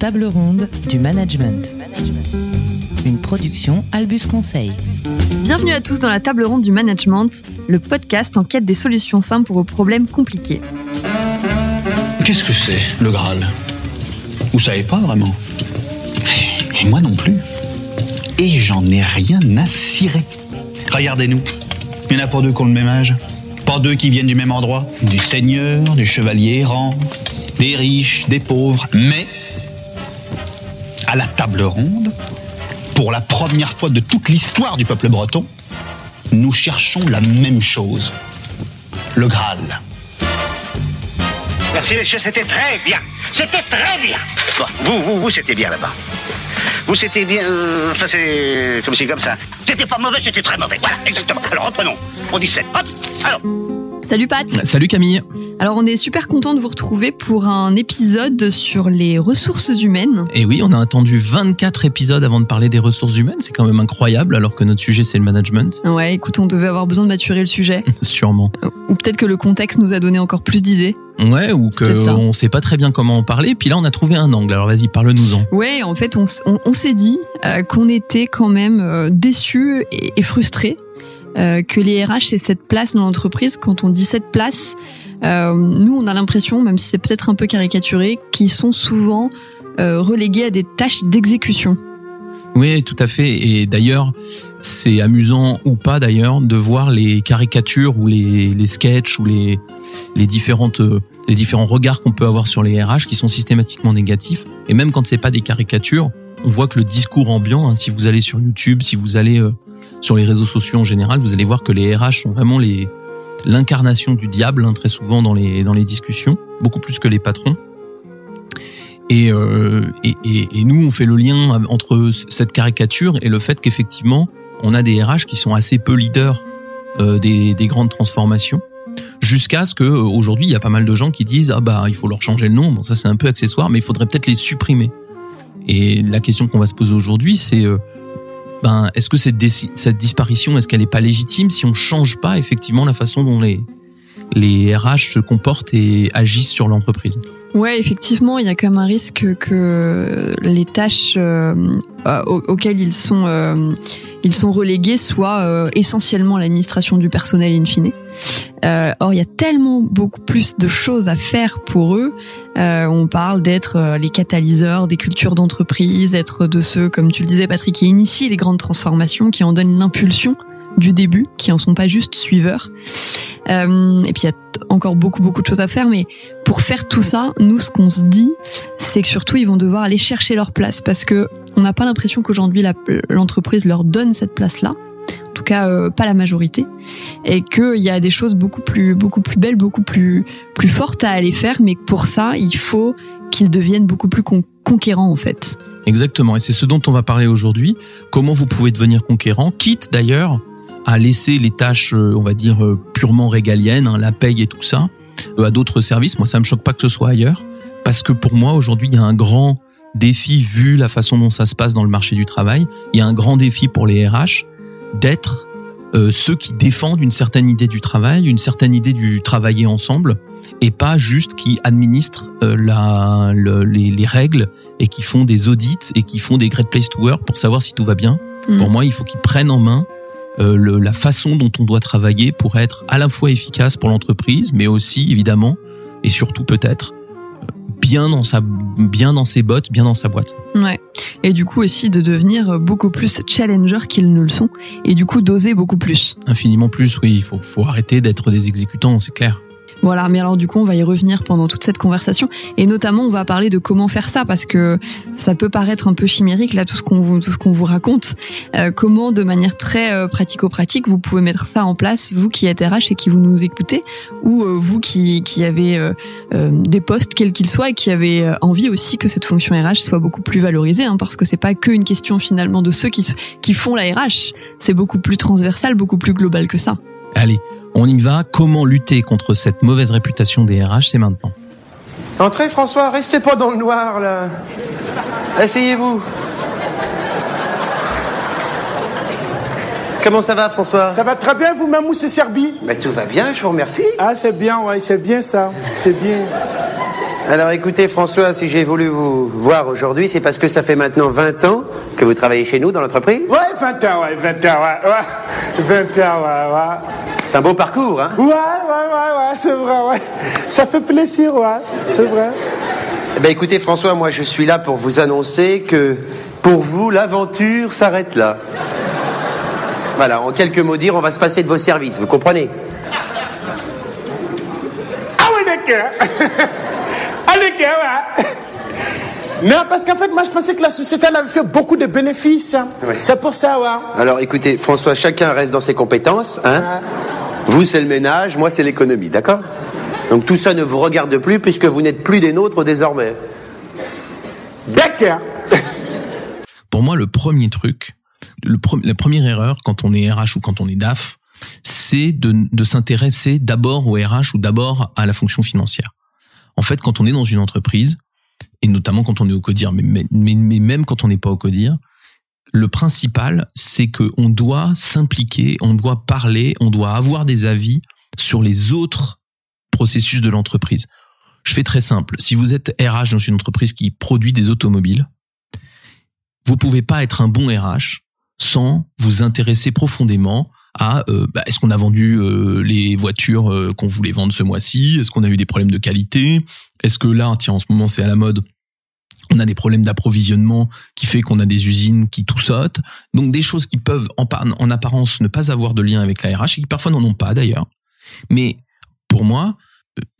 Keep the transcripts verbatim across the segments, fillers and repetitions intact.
table ronde du management. Une production Albus Conseil. Bienvenue à tous dans la table ronde du management, le podcast en quête des solutions simples aux problèmes compliqués. Qu'est-ce que c'est, le Graal ? Vous savez pas vraiment ? Et moi non plus. Et j'en ai rien à cirer. Regardez-nous. Il n'y en a pas deux qui ont le même âge. Pas deux qui viennent du même endroit. Des seigneurs, des chevaliers errants, des riches, des pauvres. Mais, à la table ronde, pour la première fois de toute l'histoire du peuple breton, nous cherchons la même chose. Le Graal. Merci, messieurs, c'était très bien. C'était très bien. Bon, vous, vous, vous, c'était bien là-bas. Vous, c'était bien... Euh, enfin, c'est comme si, comme ça. C'était pas mauvais, c'était très mauvais. Voilà, exactement. Alors, reprenons. On dit sept. Hop, alors... Salut Pat. Salut Camille. Alors on est super content de vous retrouver pour un épisode sur les ressources humaines. Et oui, on a attendu vingt-quatre épisodes avant de parler des ressources humaines, c'est quand même incroyable alors que notre sujet c'est le management. Ouais, écoute, on devait avoir besoin de maturer le sujet. Sûrement. Ou peut-être que le contexte nous a donné encore plus d'idées. Ouais, ou qu'on ne sait pas très bien comment en parler, puis là on a trouvé un angle, alors vas-y, parle-nous-en. Ouais, en fait on, on, on s'est dit euh, qu'on était quand même euh, déçus et, et frustrés. Euh, que les R H aient cette place dans l'entreprise. Quand on dit cette place, euh, nous on a l'impression, même si c'est peut-être un peu caricaturé, qu'ils sont souvent euh, relégués à des tâches d'exécution. Oui, tout à fait. Et d'ailleurs, c'est amusant ou pas d'ailleurs de voir les caricatures ou les, les sketchs ou les, les, différentes, les différents regards qu'on peut avoir sur les R H qui sont systématiquement négatifs. Et même quand c'est pas des caricatures, on voit que le discours ambiant, hein, si vous allez sur YouTube, si vous allez euh, sur les réseaux sociaux en général, vous allez voir que les R H sont vraiment les, l'incarnation du diable, hein, très souvent dans les, dans les discussions, beaucoup plus que les patrons. Et, euh, et, et, et nous, on fait le lien entre cette caricature et le fait qu'effectivement, on a des R H qui sont assez peu leaders euh, des, des grandes transformations. Jusqu'à ce qu'aujourd'hui, il y a pas mal de gens qui disent « Ah bah, il faut leur changer le nom, bon, ça c'est un peu accessoire, mais il faudrait peut-être les supprimer ». Et la question qu'on va se poser aujourd'hui, c'est euh, ben, est-ce que cette, dé- cette disparition, est-ce qu'elle n'est pas légitime si on ne change pas effectivement la façon dont les, les R H se comportent et agissent sur l'entreprise ? Ouais, effectivement, il y a quand même un risque que les tâches euh, aux, auxquelles ils sont, euh, ils sont relégués soient euh, essentiellement l'administration du personnel in fine. Euh, or, il y a tellement beaucoup plus de choses à faire pour eux. Euh, on parle d'être euh, les catalyseurs des cultures d'entreprise, être de ceux, comme tu le disais Patrick, qui initient les grandes transformations, qui en donnent l'impulsion du début, qui en sont pas juste suiveurs. Euh, et puis il y a t- encore beaucoup beaucoup de choses à faire, mais pour faire tout ça, nous ce qu'on se dit, c'est que surtout ils vont devoir aller chercher leur place, parce que on n'a pas l'impression qu'aujourd'hui la, l'entreprise leur donne cette place-là. En tout cas, euh, pas la majorité, et qu'il y a des choses beaucoup plus, beaucoup plus belles, beaucoup plus, plus fortes à aller faire, mais pour ça, il faut qu'ils deviennent beaucoup plus con- conquérants, en fait. Exactement, et c'est ce dont on va parler aujourd'hui. Comment vous pouvez devenir conquérant, quitte d'ailleurs à laisser les tâches, on va dire, purement régaliennes, hein, la paye et tout ça, à d'autres services. Moi, ça ne me choque pas que ce soit ailleurs, parce que pour moi, aujourd'hui, il y a un grand défi, vu la façon dont ça se passe dans le marché du travail, il y a un grand défi pour les R H, d'être euh, ceux qui défendent une certaine idée du travail, une certaine idée du travailler ensemble, et pas juste qui administrent euh, la, le, les, les règles et qui font des audits et qui font des great place to work pour savoir si tout va bien. Mmh. Pour moi, il faut qu'ils prennent en main euh, le, la façon dont on doit travailler pour être à la fois efficace pour l'entreprise, mais aussi, évidemment, et surtout peut-être, bien dans sa, bien dans ses bottes, bien dans sa boîte. Ouais. Et du coup aussi de devenir beaucoup plus challenger qu'ils ne le sont, et du coup d'oser beaucoup plus. Infiniment plus, oui. Il faut, faut arrêter d'être des exécutants, c'est clair. Voilà, mais alors du coup on va y revenir pendant toute cette conversation, et notamment on va parler de comment faire ça, parce que ça peut paraître un peu chimérique là tout ce qu'on vous, tout ce qu'on vous raconte. Euh, comment de manière très euh, pratico-pratique vous pouvez mettre ça en place, vous qui êtes R H et qui vous nous écoutez, ou euh, vous qui qui avez euh, euh, des postes quels qu'ils soient et qui avez euh, envie aussi que cette fonction R H soit beaucoup plus valorisée, hein, parce que c'est pas qu'une question finalement de ceux qui qui font la R H, c'est beaucoup plus transversal, beaucoup plus global que ça. Allez, on y va. Comment lutter contre cette mauvaise réputation des R H, c'est maintenant. Entrez, François, restez pas dans le noir, là. Asseyez-vous. Comment ça va, François ? Ça va très bien, vous, Mamou, c'est Serbie ? Mais tout va bien, je vous remercie. Ah, c'est bien, ouais, c'est bien ça, c'est bien. Alors écoutez François, si j'ai voulu vous voir aujourd'hui, c'est parce que ça fait maintenant vingt ans que vous travaillez chez nous dans l'entreprise. Ouais, vingt ans, ouais, vingt ans, ouais, ouais. vingt ans, ouais, ouais. C'est un beau parcours, hein? Ouais, ouais, ouais, ouais, c'est vrai, ouais. Ça fait plaisir, ouais, c'est vrai. Eh bien écoutez François, moi je suis là pour vous annoncer que pour vous, l'aventure s'arrête là. Voilà, en quelques mots dire, on va se passer de vos services, vous comprenez? Ah oui, d'accord. Non, parce qu'en fait, moi, je pensais que la société elle avait fait beaucoup de bénéfices. Oui. C'est pour ça, ouais. Alors, écoutez, François, chacun reste dans ses compétences. Hein. Ouais. Vous, c'est le ménage, moi, c'est l'économie, d'accord? Donc, tout ça ne vous regarde plus puisque vous n'êtes plus des nôtres désormais. D'accord. Pour moi, le premier truc, le pre- la première erreur quand on est R H ou quand on est D A F, c'est de, de s'intéresser d'abord au R H ou d'abord à la fonction financière. En fait, quand on est dans une entreprise, et notamment quand on est au CODIR, mais, mais, mais même quand on n'est pas au CODIR, le principal, c'est qu'on doit s'impliquer, on doit parler, on doit avoir des avis sur les autres processus de l'entreprise. Je fais très simple. Si vous êtes R H dans une entreprise qui produit des automobiles, vous ne pouvez pas être un bon R H sans vous intéresser profondément à euh, bah, est-ce qu'on a vendu euh, les voitures euh, qu'on voulait vendre ce mois-ci? Est-ce qu'on a eu des problèmes de qualité? Est-ce que là, tiens, en ce moment, c'est à la mode, on a des problèmes d'approvisionnement qui fait qu'on a des usines qui tout sautent. Donc, des choses qui peuvent, en, en apparence, ne pas avoir de lien avec la R H et qui parfois n'en ont pas, d'ailleurs. Mais pour moi,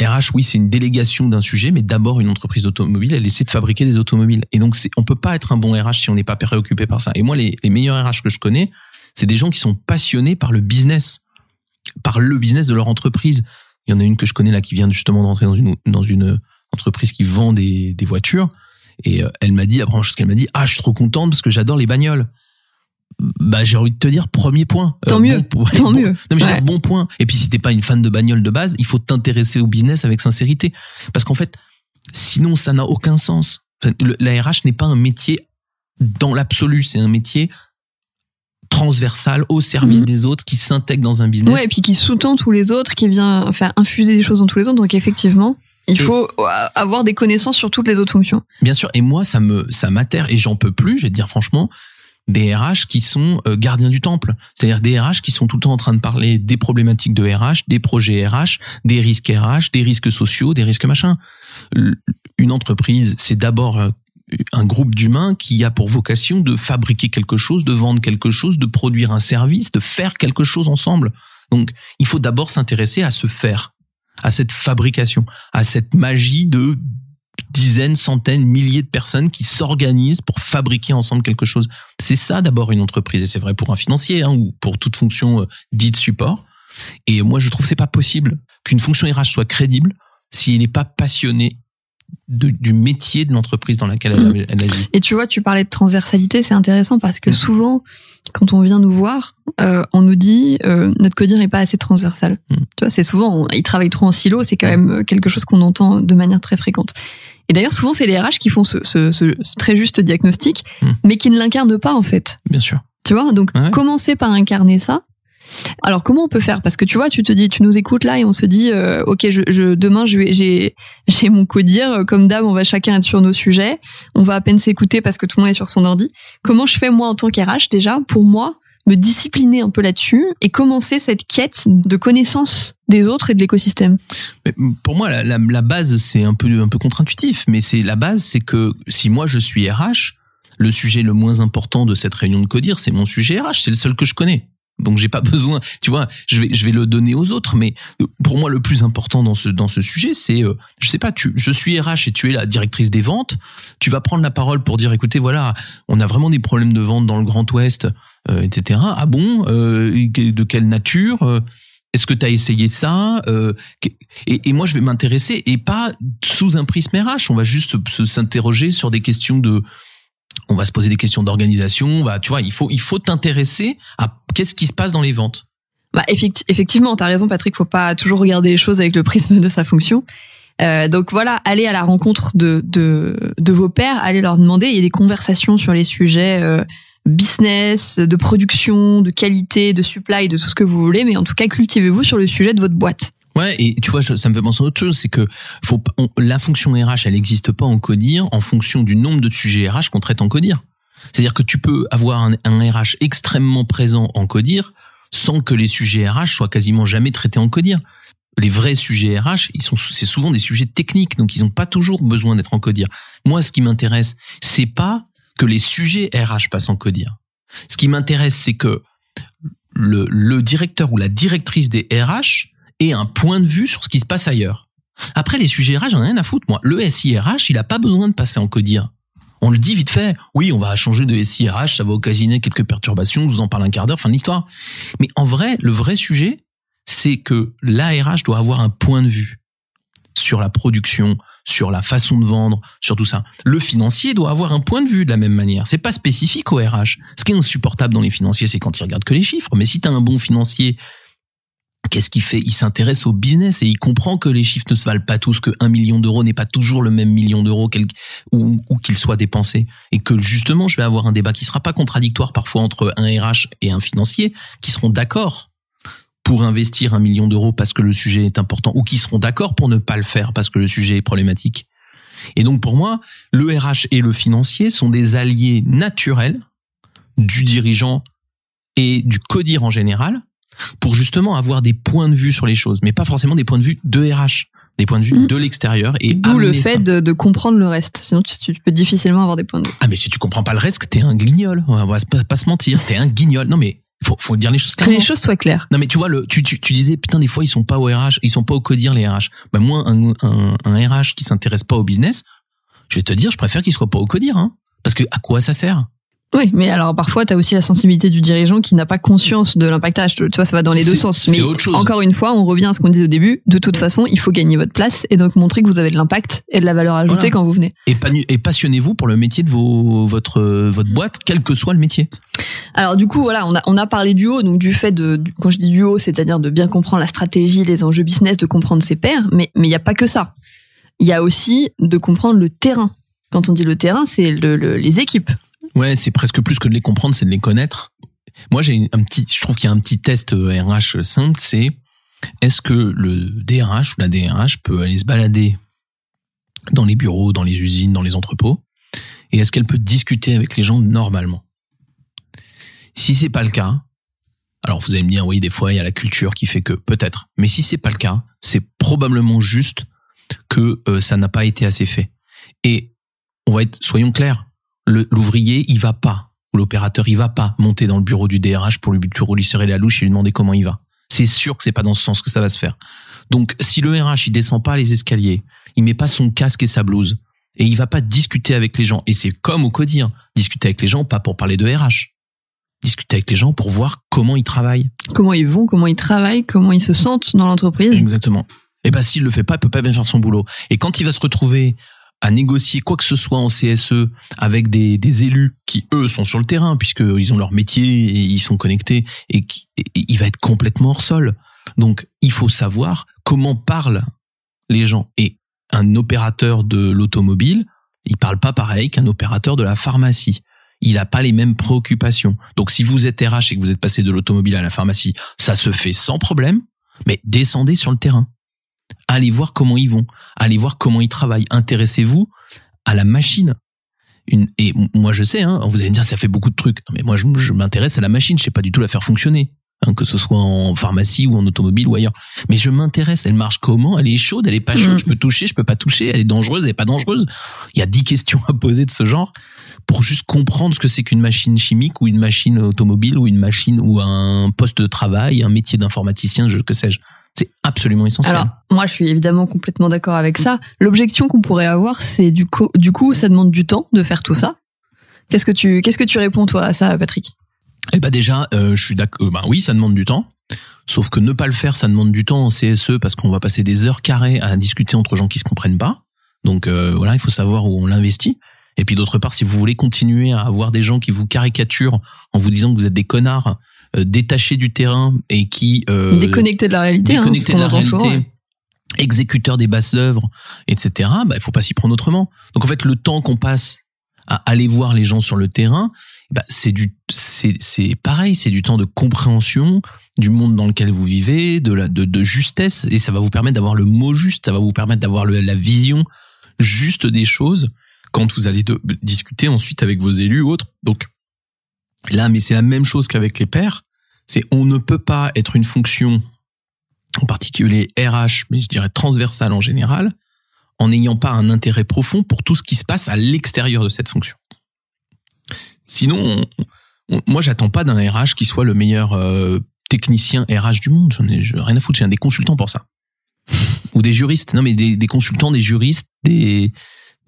R H, oui, c'est une délégation d'un sujet, mais d'abord, une entreprise automobile, elle essaie de fabriquer des automobiles. Et donc, c'est, on peut pas être un bon R H si on n'est pas préoccupé par ça. Et moi, les, les meilleurs R H que je connais, c'est des gens qui sont passionnés par le business, par le business de leur entreprise. Il y en a une que je connais là qui vient justement d'entrer dans une, dans une entreprise qui vend des, des voitures. Et elle m'a dit, la première chose qu'elle m'a dit, ah, je suis trop contente parce que j'adore les bagnoles. Bah, j'ai envie de te dire, premier point. Tant euh, mieux. Bon, Tant bon, mieux. Non, mais je veux dire, bon point. Et puis, si t'es pas une fan de bagnoles de base, il faut t'intéresser au business avec sincérité. Parce qu'en fait, sinon, ça n'a aucun sens. Le, la R H n'est pas un métier dans l'absolu, c'est un métier transversale au service mmh. des autres, qui s'intègre dans un business. Ouais, et puis qui sous-tend tous les autres, qui vient faire infuser des choses dans tous les autres. Donc effectivement, il et faut avoir des connaissances sur toutes les autres fonctions. Bien sûr, et moi ça me ça m'atterre et j'en peux plus, je vais te dire franchement, des R H qui sont gardiens du temple, c'est-à-dire des R H qui sont tout le temps en train de parler des problématiques de R H, des projets R H, des risques R H, des risques sociaux, des risques machin. Une entreprise, c'est d'abord un groupe d'humains qui a pour vocation de fabriquer quelque chose, de vendre quelque chose, de produire un service, de faire quelque chose ensemble. Donc, il faut d'abord s'intéresser à ce faire, à cette fabrication, à cette magie de dizaines, centaines, milliers de personnes qui s'organisent pour fabriquer ensemble quelque chose. C'est ça d'abord une entreprise, et c'est vrai pour un financier hein, ou pour toute fonction euh, dite support. Et moi, je trouve que c'est pas possible qu'une fonction R H soit crédible si elle n'est pas passionnée De, du métier de l'entreprise dans laquelle elle, elle agit. Et tu vois, tu parlais de transversalité, c'est intéressant parce que mmh. souvent, quand on vient nous voir, euh, on nous dit euh, notre codir n'est pas assez transversal. Mmh. Tu vois, c'est souvent, on, ils travaillent trop en silo, c'est quand même quelque chose qu'on entend de manière très fréquente. Et d'ailleurs, souvent, c'est les R H qui font ce, ce, ce, ce très juste diagnostic, mmh. mais qui ne l'incarnent pas en fait. Bien sûr. Tu vois, donc ouais. commencer par incarner ça. Alors comment on peut faire? Parce que tu vois, tu te dis, tu nous écoutes là et on se dit, euh, ok, je, je, demain je vais, j'ai, j'ai mon codir. Comme d'hab, on va chacun être sur nos sujets. On va à peine s'écouter parce que tout le monde est sur son ordi. Comment je fais moi en tant qu'R H déjà pour moi me discipliner un peu là-dessus et commencer cette quête de connaissance des autres et de l'écosystème? Mais pour moi, la, la, la base, c'est un peu, un peu contre-intuitif, mais c'est la base, c'est que si moi je suis R H, le sujet le moins important de cette réunion de codir, c'est mon sujet R H, c'est le seul que je connais. Donc j'ai pas besoin, tu vois, je vais je vais le donner aux autres, mais pour moi le plus important dans ce dans ce sujet, c'est euh, je sais pas, tu je suis R H et tu es la directrice des ventes, tu vas prendre la parole pour dire écoutez voilà, on a vraiment des problèmes de vente dans le Grand Ouest, euh, et cetera. Ah bon, euh, de quelle nature euh, est-ce que tu as essayé ça euh, et, et moi je vais m'intéresser et pas sous un prisme R H, on va juste se, se s'interroger sur des questions de on va se poser des questions d'organisation, on va, tu vois, il faut, il faut t'intéresser à qu'est-ce qui se passe dans les ventes. Bah, effecti- effectivement, t'as raison, Patrick, faut pas toujours regarder les choses avec le prisme de sa fonction. Euh, donc voilà, allez à la rencontre de, de, de vos pairs, allez leur demander, il y a des conversations sur les sujets, euh, business, de production, de qualité, de supply, de tout ce que vous voulez, mais en tout cas, cultivez-vous sur le sujet de votre boîte. Ouais, et tu vois, ça me fait penser à autre chose, c'est que faut, on, la fonction R H, elle n'existe pas en CODIR en fonction du nombre de sujets R H qu'on traite en CODIR. C'est-à-dire que tu peux avoir un, un R H extrêmement présent en CODIR sans que les sujets R H soient quasiment jamais traités en CODIR. Les vrais sujets R H, ils sont, c'est souvent des sujets techniques, donc ils n'ont pas toujours besoin d'être en CODIR. Moi, ce qui m'intéresse, c'est pas que les sujets R H passent en CODIR. Ce qui m'intéresse, c'est que le, le directeur ou la directrice des R H ait un point de vue sur ce qui se passe ailleurs. Après, les sujets R H, j'en ai rien à foutre, moi. Le S I R H, il n'a pas besoin de passer en CODIR. On le dit vite fait. Oui, on va changer de S I R H, ça va occasionner quelques perturbations, je vous en parle un quart d'heure, fin de l'histoire. Mais en vrai, le vrai sujet, c'est que l'A R H doit avoir un point de vue sur la production, sur la façon de vendre, sur tout ça. Le financier doit avoir un point de vue de la même manière. C'est pas spécifique au R H. Ce qui est insupportable dans les financiers, c'est quand ils regardent que les chiffres. Mais si t'as un bon financier, qu'est-ce qu'il fait ? Il s'intéresse au business et il comprend que les chiffres ne se valent pas tous, que un million d'euros n'est pas toujours le même million d'euros quel, ou, ou qu'il soit dépensé. Et que justement, je vais avoir un débat qui sera pas contradictoire parfois entre un R H et un financier qui seront d'accord pour investir un million d'euros parce que le sujet est important ou qui seront d'accord pour ne pas le faire parce que le sujet est problématique. Et donc pour moi, le R H et le financier sont des alliés naturels du dirigeant et du codir en général, pour justement avoir des points de vue sur les choses, mais pas forcément des points de vue de R H, des points de vue mmh. de l'extérieur. Et d'où le fait de, de comprendre le reste, sinon tu, tu peux difficilement avoir des points de vue. Ah mais si tu comprends pas le reste, t'es un guignol, on va pas, pas se mentir, t'es un guignol. Non mais faut, faut dire les choses clairement. Que les choses soient claires. Non mais tu vois, le, tu, tu, tu disais, putain des fois ils sont pas au R H, ils sont pas au codir les R H. Ben moi, un, un, un R H qui s'intéresse pas au business, je vais te dire, je préfère qu'il soit pas au codir, hein, parce que à quoi ça sert ? Oui, mais alors parfois t'as aussi la sensibilité du dirigeant qui n'a pas conscience de l'impactage. Tu vois, ça va dans les c'est, deux sens. Mais encore une fois, on revient à ce qu'on disait au début. De toute façon, il faut gagner votre place et donc montrer que vous avez de l'impact et de la valeur ajoutée voilà. Quand vous venez. Et, pan- et passionnez-vous pour le métier de vos, votre votre boîte, quel que soit le métier. Alors du coup, voilà, on a on a parlé du haut, donc du fait de du, quand je dis du haut, c'est-à-dire de bien comprendre la stratégie, les enjeux business, de comprendre ses pairs. Mais mais il y a pas que ça. Il y a aussi de comprendre le terrain. Quand on dit le terrain, c'est le, le, les équipes. Ouais, c'est presque plus que de les comprendre, c'est de les connaître. Moi, j'ai un petit, je trouve qu'il y a un petit test R H simple, c'est est-ce que le D R H ou la D R H peut aller se balader dans les bureaux, dans les usines, dans les entrepôts, et est-ce qu'elle peut discuter avec les gens normalement ? Si c'est pas le cas, alors vous allez me dire oui, des fois il y a la culture qui fait que peut-être, mais si c'est pas le cas, c'est probablement juste que euh, ça n'a pas été assez fait. Et on va être, soyons clairs. Le, l'ouvrier, il va pas, ou l'opérateur, il va pas monter dans le bureau du D R H pour lui, pour lui serrer la louche et lui demander comment il va. C'est sûr que c'est pas dans ce sens que ça va se faire. Donc, si le R H, il descend pas les escaliers, il met pas son casque et sa blouse, et il va pas discuter avec les gens. Et c'est comme au codir, discuter avec les gens, pas pour parler de R H. Discuter avec les gens pour voir comment ils travaillent. Comment ils vont, comment ils travaillent, comment ils se sentent dans l'entreprise. Exactement. Et ben, s'il le fait pas, il peut pas bien faire son boulot. Et quand il va se retrouver à négocier quoi que ce soit en C S E avec des, des élus qui, eux, sont sur le terrain puisqu'ils ont leur métier et ils sont connectés et, qui, et il va être complètement hors sol. Donc, il faut savoir comment parlent les gens. Et un opérateur de l'automobile, il parle pas pareil qu'un opérateur de la pharmacie. Il a pas les mêmes préoccupations. Donc, si vous êtes R H et que vous êtes passé de l'automobile à la pharmacie, ça se fait sans problème, mais descendez sur le terrain. Allez voir comment ils vont, allez voir comment ils travaillent, intéressez-vous à la machine. Une, et moi je sais, hein, vous allez me dire ça fait beaucoup de trucs, non, mais moi je, je m'intéresse à la machine, je sais pas du tout la faire fonctionner, hein, que ce soit en pharmacie ou en automobile ou ailleurs. Mais je m'intéresse, elle marche comment, elle est chaude, elle est pas chaude, mmh. je peux toucher, je peux pas toucher, elle est dangereuse, elle est pas dangereuse. Il y a dix questions à poser de ce genre pour juste comprendre ce que c'est qu'une machine chimique ou une machine automobile ou une machine ou un poste de travail, un métier d'informaticien, je, que sais-je. C'est absolument essentiel. Alors, moi, je suis évidemment complètement d'accord avec ça. L'objection qu'on pourrait avoir, c'est du coup, du coup, ça demande du temps de faire tout ça. Qu'est-ce que tu, qu'est-ce que tu réponds, toi, à ça, Patrick ? Eh ben, déjà, euh, je suis d'accord. Euh, ben oui, ça demande du temps. Sauf que ne pas le faire, ça demande du temps en C S E parce qu'on va passer des heures carrées à discuter entre gens qui se comprennent pas. Donc, euh, voilà, il faut savoir où on l'investit. Et puis, d'autre part, si vous voulez continuer à avoir des gens qui vous caricaturent en vous disant que vous êtes des connards, détaché du terrain et qui euh, déconnecté de la réalité, déconnecté hein, de la réalité, souvent, ouais. exécuteur des basses œuvres, et cetera. Bah, il faut pas s'y prendre autrement. Donc en fait, le temps qu'on passe à aller voir les gens sur le terrain, bah c'est du c'est c'est pareil, c'est du temps de compréhension du monde dans lequel vous vivez, de la de de justesse, et ça va vous permettre d'avoir le mot juste, ça va vous permettre d'avoir le, la vision juste des choses quand vous allez de, discuter ensuite avec vos élus ou autres. Donc là, mais c'est la même chose qu'avec les pairs, c'est on ne peut pas être une fonction en particulier R H, mais je dirais transversale en général, en n'ayant pas un intérêt profond pour tout ce qui se passe à l'extérieur de cette fonction. Sinon, on, on, moi, j'attends pas d'un R H qui soit le meilleur euh, technicien R H du monde. J'en ai, j'en ai rien à foutre. J'ai des consultants pour ça. Ou des juristes. Non, mais des, des consultants, des juristes, des...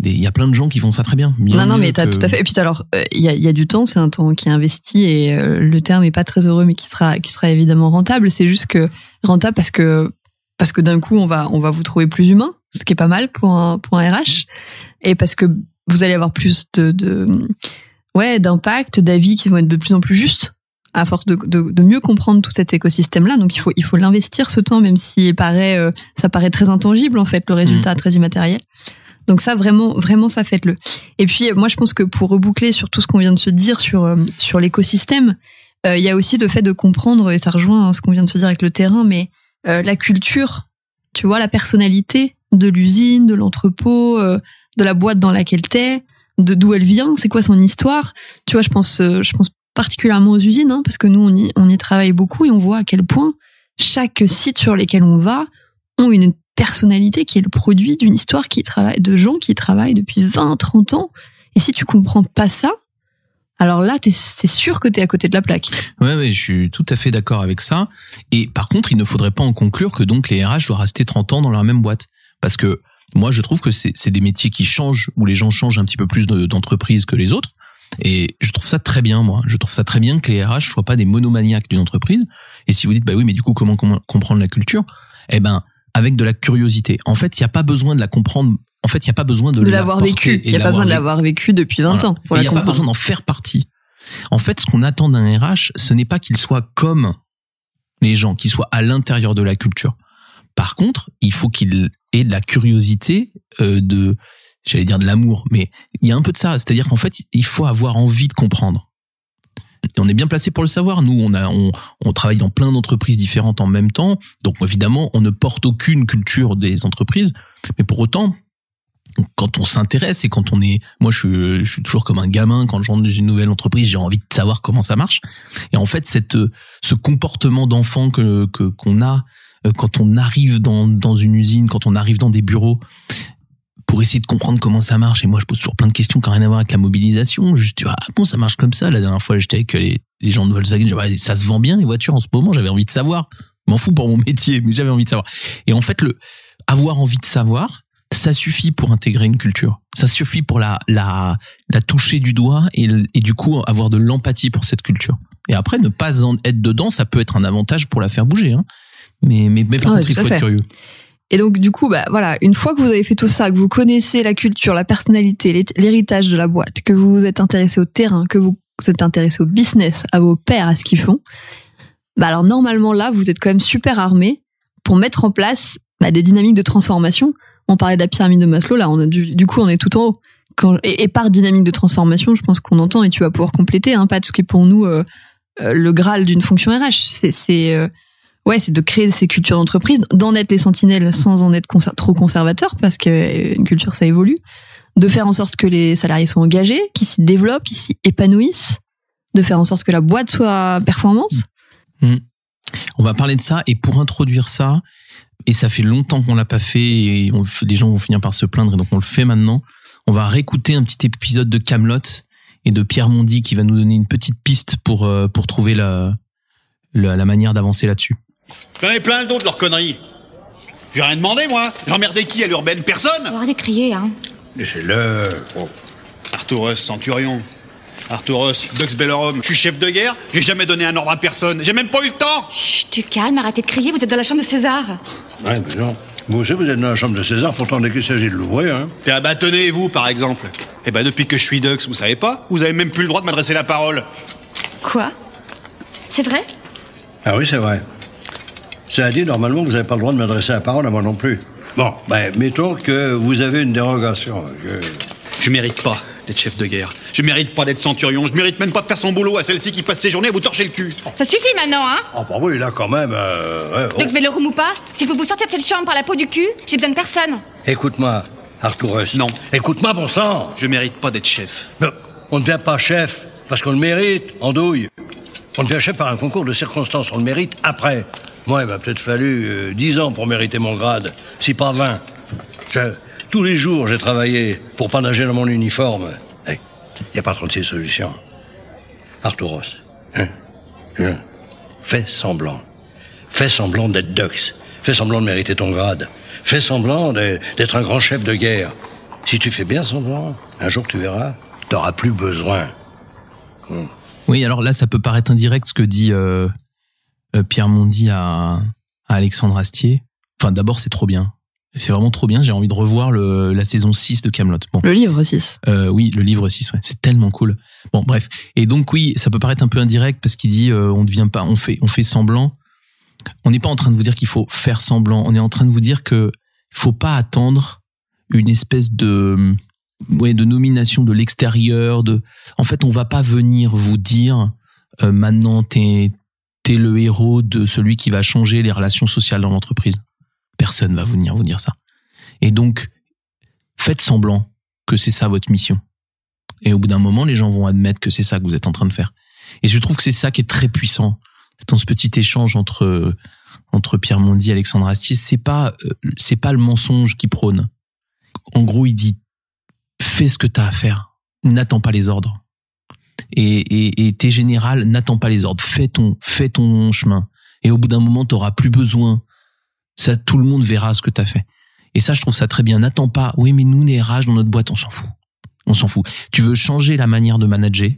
Il y a plein de gens qui font ça très bien. bien non, non, mais t'as que... tout à fait. Et puis, alors, il y a, y a du temps, c'est un temps qui est investi et euh, le terme est pas très heureux, mais qui sera, qui sera évidemment rentable. C'est juste que rentable parce que, parce que d'un coup, on va, on va vous trouver plus humain, ce qui est pas mal pour un, pour un R H. Et parce que vous allez avoir plus de, de ouais, d'impact, d'avis qui vont être de plus en plus justes à force de, de, de mieux comprendre tout cet écosystème-là. Donc, il faut, il faut l'investir ce temps, même si paraît, euh, ça paraît très intangible, en fait, le résultat mmh. très immatériel. Donc ça, vraiment, vraiment, ça, faites-le. Et puis, moi, je pense que pour reboucler sur tout ce qu'on vient de se dire sur euh, sur l'écosystème, euh, il y a aussi le fait de comprendre, et ça rejoint hein, ce qu'on vient de se dire avec le terrain, mais euh, la culture, tu vois, la personnalité de l'usine, de l'entrepôt, euh, de la boîte dans laquelle t'es, de d'où elle vient, c'est quoi son histoire. Tu vois, je pense, euh, je pense particulièrement aux usines, hein, parce que nous, on y on y travaille beaucoup et on voit à quel point chaque site sur lesquels on va ont une personnalité qui est le produit d'une histoire qui travaille, de gens qui travaillent depuis vingt, trente ans. Et si tu comprends pas ça, alors là, t'es, c'est sûr que t'es à côté de la plaque. Ouais, mais je suis tout à fait d'accord avec ça. Et par contre, il ne faudrait pas en conclure que donc les R H doivent rester trente ans dans leur même boîte. Parce que moi, je trouve que c'est, c'est des métiers qui changent, où les gens changent un petit peu plus de, d'entreprise que les autres. Et je trouve ça très bien, moi. Je trouve ça très bien que les R H soient pas des monomaniaques d'une entreprise. Et si vous dites, bah oui, mais du coup, comment com- comprendre la culture? Eh ben, avec de la curiosité. En fait, il n'y a pas besoin de la comprendre. En fait, il n'y a pas besoin de, de l'avoir vécu. Il n'y a pas besoin de l'avoir vécu depuis vingt ans. Il n'y a pas besoin d'en faire partie. En fait, ce qu'on attend d'un R H, ce n'est pas qu'il soit comme les gens, qu'il soit à l'intérieur de la culture. Par contre, il faut qu'il ait de la curiosité, euh, de, j'allais dire de l'amour, mais il y a un peu de ça. C'est-à-dire qu'en fait, il faut avoir envie de comprendre. Et on est bien placé pour le savoir. Nous, on a, on, on travaille dans plein d'entreprises différentes en même temps. Donc, évidemment, on ne porte aucune culture des entreprises. Mais pour autant, quand on s'intéresse et quand on est, moi, je suis, je suis toujours comme un gamin. Quand j'entre dans une nouvelle entreprise, j'ai envie de savoir comment ça marche. Et en fait, cette, ce comportement d'enfant que, que, qu'on a quand on arrive dans, dans une usine, quand on arrive dans des bureaux, pour essayer de comprendre comment ça marche. Et moi, je pose toujours plein de questions qui n'ont rien à voir avec la mobilisation. Juste, tu vois, ah bon, ça marche comme ça. La dernière fois, j'étais avec les, les gens de Volkswagen, j'ai dit, ça se vend bien les voitures en ce moment, j'avais envie de savoir. Je m'en fous pour mon métier, mais j'avais envie de savoir. Et en fait, le, avoir envie de savoir, ça suffit pour intégrer une culture. Ça suffit pour la, la, la toucher du doigt et, et du coup, avoir de l'empathie pour cette culture. Et après, ne pas en être dedans, ça peut être un avantage pour la faire bouger. Hein. Mais, mais, mais par ouais, contre, il faut être curieux. Et donc, du coup, bah, voilà, une fois que vous avez fait tout ça, que vous connaissez la culture, la personnalité, l'héritage de la boîte, que vous vous êtes intéressé au terrain, que vous êtes intéressé au business, à vos pairs, à ce qu'ils font, bah, alors, normalement, là, vous êtes quand même super armés pour mettre en place, bah, des dynamiques de transformation. On parlait de la pyramide de Maslow, là, on a du, du coup, on est tout en haut. Quand, et, et par dynamique de transformation, je pense qu'on entend, et tu vas pouvoir compléter, hein, Pat, ce qui est pour nous, euh, euh, le Graal d'une fonction R H. C'est, c'est, euh, Ouais, c'est de créer ces cultures d'entreprise, d'en être les sentinelles sans en être conser- trop conservateur, parce que une culture, ça évolue. De faire en sorte que les salariés soient engagés, qu'ils s'y développent, qu'ils s'y épanouissent. De faire en sorte que la boîte soit performante. Mmh. On va parler de ça, et pour introduire ça, et ça fait longtemps qu'on l'a pas fait, et on, les gens vont finir par se plaindre, et donc on le fait maintenant. On va réécouter un petit épisode de Kaamelott et de Pierre Mondy qui va nous donner une petite piste pour, euh, pour trouver la, la, la manière d'avancer là-dessus. Je connais plein d'autres, leurs conneries. J'ai rien demandé, moi. J'emmerdais qui à l'urbaine? Personne. On va les crier, hein. Laissez-le. Oh. Artouros, Centurion. Artouros, Dux Bellorum. Je suis chef de guerre, j'ai jamais donné un ordre à personne. J'ai même pas eu le temps. Chut, tu calmes, arrêtez de crier, vous êtes dans la chambre de César. Ouais, mais non. Vous aussi, vous êtes dans la chambre de César, pourtant, dès qu'il s'agit de l'ouvrir, hein. Ah bah, tenez-vous, par exemple. Eh bah, depuis que je suis Dux, vous savez pas, vous avez même plus le droit de m'adresser la parole. Quoi? C'est vrai? Ah oui, c'est vrai. Ça a dit, normalement, vous n'avez pas le droit de m'adresser la parole à moi non plus. Bon, ben, mettons que vous avez une dérogation. Je ne mérite pas. d'être chef de guerre. Je mérite pas d'être centurion, je mérite même pas de faire son boulot à celle-ci qui passe ses journées à vous torcher le cul. Oh. Ça suffit maintenant, hein? Ah oh, bah oui, là quand même... Euh, ouais, oh. Donc Vélorum ou pas, si vous vous sortez de cette chambre par la peau du cul, j'ai besoin de personne. Écoute-moi, Arthurus. Non. Écoute-moi, bon sang. Je mérite pas d'être chef. Non, on ne devient pas chef parce qu'on le mérite, en douille. On devient chef par un concours de circonstances, on le mérite après. Moi, il m'a peut-être fallu euh, dix ans pour mériter mon grade, si pas vingt. Je... Tous les jours, j'ai travaillé pour pas nager dans mon uniforme. Il n'y a pas trente-six solutions. Arthuros, hein, hein, fais semblant. Fais semblant d'être Dux. Fais semblant de mériter ton grade. Fais semblant d'être un grand chef de guerre. Si tu fais bien semblant, un jour tu verras, t'auras plus besoin. Hmm. Oui, alors là, ça peut paraître indirect ce que dit euh, euh, Pierre Mondy à, à Alexandre Astier. Enfin, d'abord, c'est trop bien. C'est vraiment trop bien, j'ai envie de revoir le, la saison six de Kaamelott. Bon. Le livre six. Euh, oui, le livre six, ouais. C'est tellement cool. Bon, bref. Et donc, oui, ça peut paraître un peu indirect parce qu'il dit euh, on devient pas, on fait, on fait semblant. On n'est pas en train de vous dire qu'il faut faire semblant. On est en train de vous dire que faut pas attendre une espèce de, ouais, de nomination de l'extérieur. De, en fait, on va pas venir vous dire euh, maintenant t'es, t'es le héros de celui qui va changer les relations sociales dans l'entreprise. Personne va venir vous dire ça. Et donc, faites semblant que c'est ça votre mission. Et au bout d'un moment, les gens vont admettre que c'est ça que vous êtes en train de faire. Et je trouve que c'est ça qui est très puissant dans ce petit échange entre entre Pierre Mondy et Alexandre Astier. C'est pas c'est pas le mensonge qui prône. En gros, il dit fais ce que t'as à faire. N'attends pas les ordres. Et et, et t'es général, n'attends pas les ordres. Fais ton fais ton chemin. Et au bout d'un moment, t'auras plus besoin. Ça, tout le monde verra ce que t'as fait. Et ça, je trouve ça très bien. N'attends pas. Oui, mais nous, les R H dans notre boîte, on s'en fout. On s'en fout. Tu veux changer la manière de manager?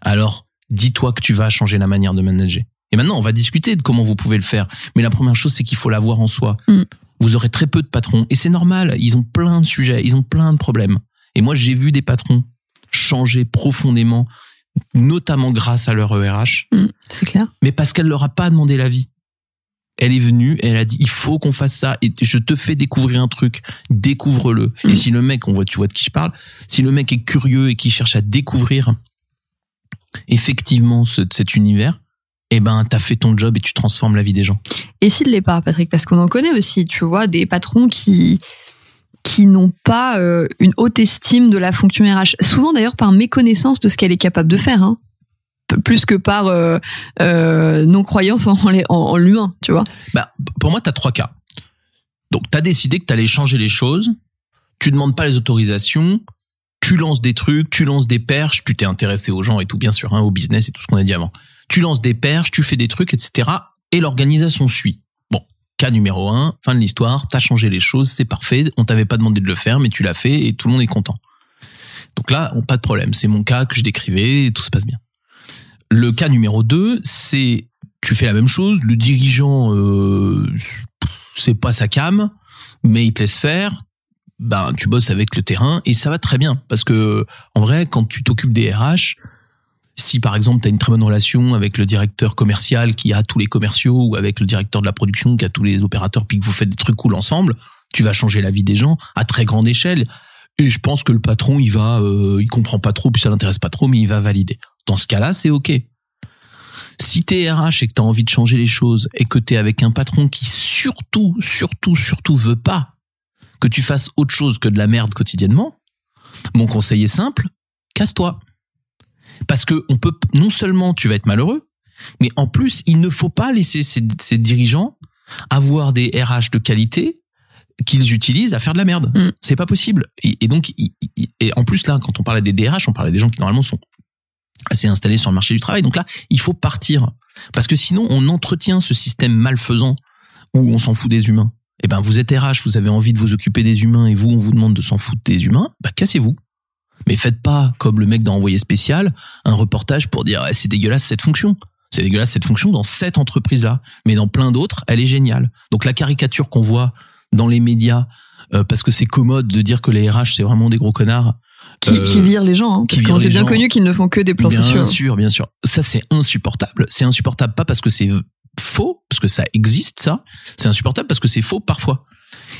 Alors, dis-toi que tu vas changer la manière de manager. Et maintenant, on va discuter de comment vous pouvez le faire. Mais la première chose, c'est qu'il faut l'avoir en soi. Mmh. Vous aurez très peu de patrons. Et c'est normal. Ils ont plein de sujets. Ils ont plein de problèmes. Et moi, j'ai vu des patrons changer profondément, notamment grâce à leur E R H. Mmh, c'est clair. Mais parce qu'elle leur a pas demandé l'avis. Elle est venue, elle a dit, il faut qu'on fasse ça, et je te fais découvrir un truc, découvre-le. Mmh. Et si le mec, on voit, tu vois de qui je parle, si le mec est curieux et qui cherche à découvrir effectivement ce, cet univers, eh ben, t'as fait ton job et tu transformes la vie des gens. Et s'il l'est pas, Patrick, parce qu'on en connaît aussi, tu vois, des patrons qui, qui n'ont pas euh, une haute estime de la fonction R H. Souvent d'ailleurs par méconnaissance de ce qu'elle est capable de faire, hein. Plus que par euh, euh, non-croyance en, en, en l'humain, tu vois. Bah, pour moi, t'as trois cas. Donc, t'as décidé que t'allais changer les choses, tu demandes pas les autorisations, tu lances des trucs, tu lances des perches, tu t'es intéressé aux gens et tout, bien sûr, hein, au business et tout ce qu'on a dit avant. Tu lances des perches, tu fais des trucs, et cetera. Et l'organisation suit. Bon, cas numéro un, fin de l'histoire, t'as changé les choses, c'est parfait, on t'avait pas demandé de le faire, mais tu l'as fait et tout le monde est content. Donc là, on, pas de problème, c'est mon cas que je décrivais et tout se passe bien. Le cas numéro deux, c'est tu fais la même chose, le dirigeant euh, c'est pas sa came, mais il te laisse faire, ben tu bosses avec le terrain et ça va très bien parce que en vrai quand tu t'occupes des R H, si par exemple tu as une très bonne relation avec le directeur commercial qui a tous les commerciaux ou avec le directeur de la production qui a tous les opérateurs puis que vous faites des trucs cool ensemble, tu vas changer la vie des gens à très grande échelle et je pense que le patron il va euh, il comprend pas trop puis ça l'intéresse pas trop mais il va valider. Dans ce cas-là, c'est OK. Si t'es R H et que t'as envie de changer les choses et que t'es avec un patron qui surtout, surtout, surtout veut pas que tu fasses autre chose que de la merde quotidiennement, mon conseil est simple, casse-toi. Parce que on peut, non seulement tu vas être malheureux, mais en plus, il ne faut pas laisser ces, ces dirigeants avoir des R H de qualité qu'ils utilisent à faire de la merde. Mmh. C'est pas possible. Et, et donc, et, et en plus là, quand on parlait des D R H, on parlait des gens qui normalement sont assez installé sur le marché du travail. Donc là, il faut partir. Parce que sinon, on entretient ce système malfaisant où on s'en fout des humains. Eh ben, vous êtes R H, vous avez envie de vous occuper des humains et vous, on vous demande de s'en foutre des humains, bah, cassez-vous. Mais faites pas, comme le mec dans Envoyé spécial, un reportage pour dire, eh, c'est dégueulasse cette fonction. C'est dégueulasse cette fonction dans cette entreprise-là. Mais dans plein d'autres, elle est géniale. Donc la caricature qu'on voit dans les médias, euh, parce que c'est commode de dire que les R H, c'est vraiment des gros connards, Qui, euh, qui virent les gens, hein, parce qu'on s'est bien connu qu'ils ne font que des plans bien sociaux. Bien sûr, bien sûr. Ça, c'est insupportable. C'est insupportable pas parce que c'est faux, parce que ça existe, ça. C'est insupportable parce que c'est faux parfois.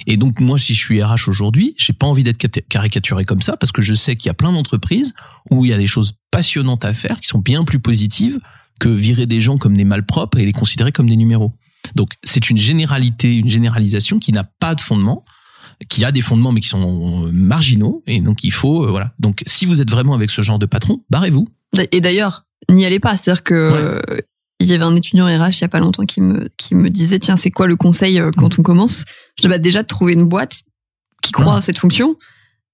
Et donc, moi, si je suis R H aujourd'hui, j'ai pas envie d'être caricaturé comme ça, parce que je sais qu'il y a plein d'entreprises où il y a des choses passionnantes à faire qui sont bien plus positives que virer des gens comme des malpropres et les considérer comme des numéros. Donc, c'est une généralité, une généralisation qui n'a pas de fondement, qui a des fondements, mais qui sont marginaux. Et donc, il faut, euh, voilà. Donc, si vous êtes vraiment avec ce genre de patron, barrez-vous. Et d'ailleurs, n'y allez pas. C'est-à-dire que... Ouais. Il y avait un étudiant R H il y a pas longtemps qui me qui me disait tiens, c'est quoi le conseil quand on commence? Je dis bah déjà de trouver une boîte qui croit à cette fonction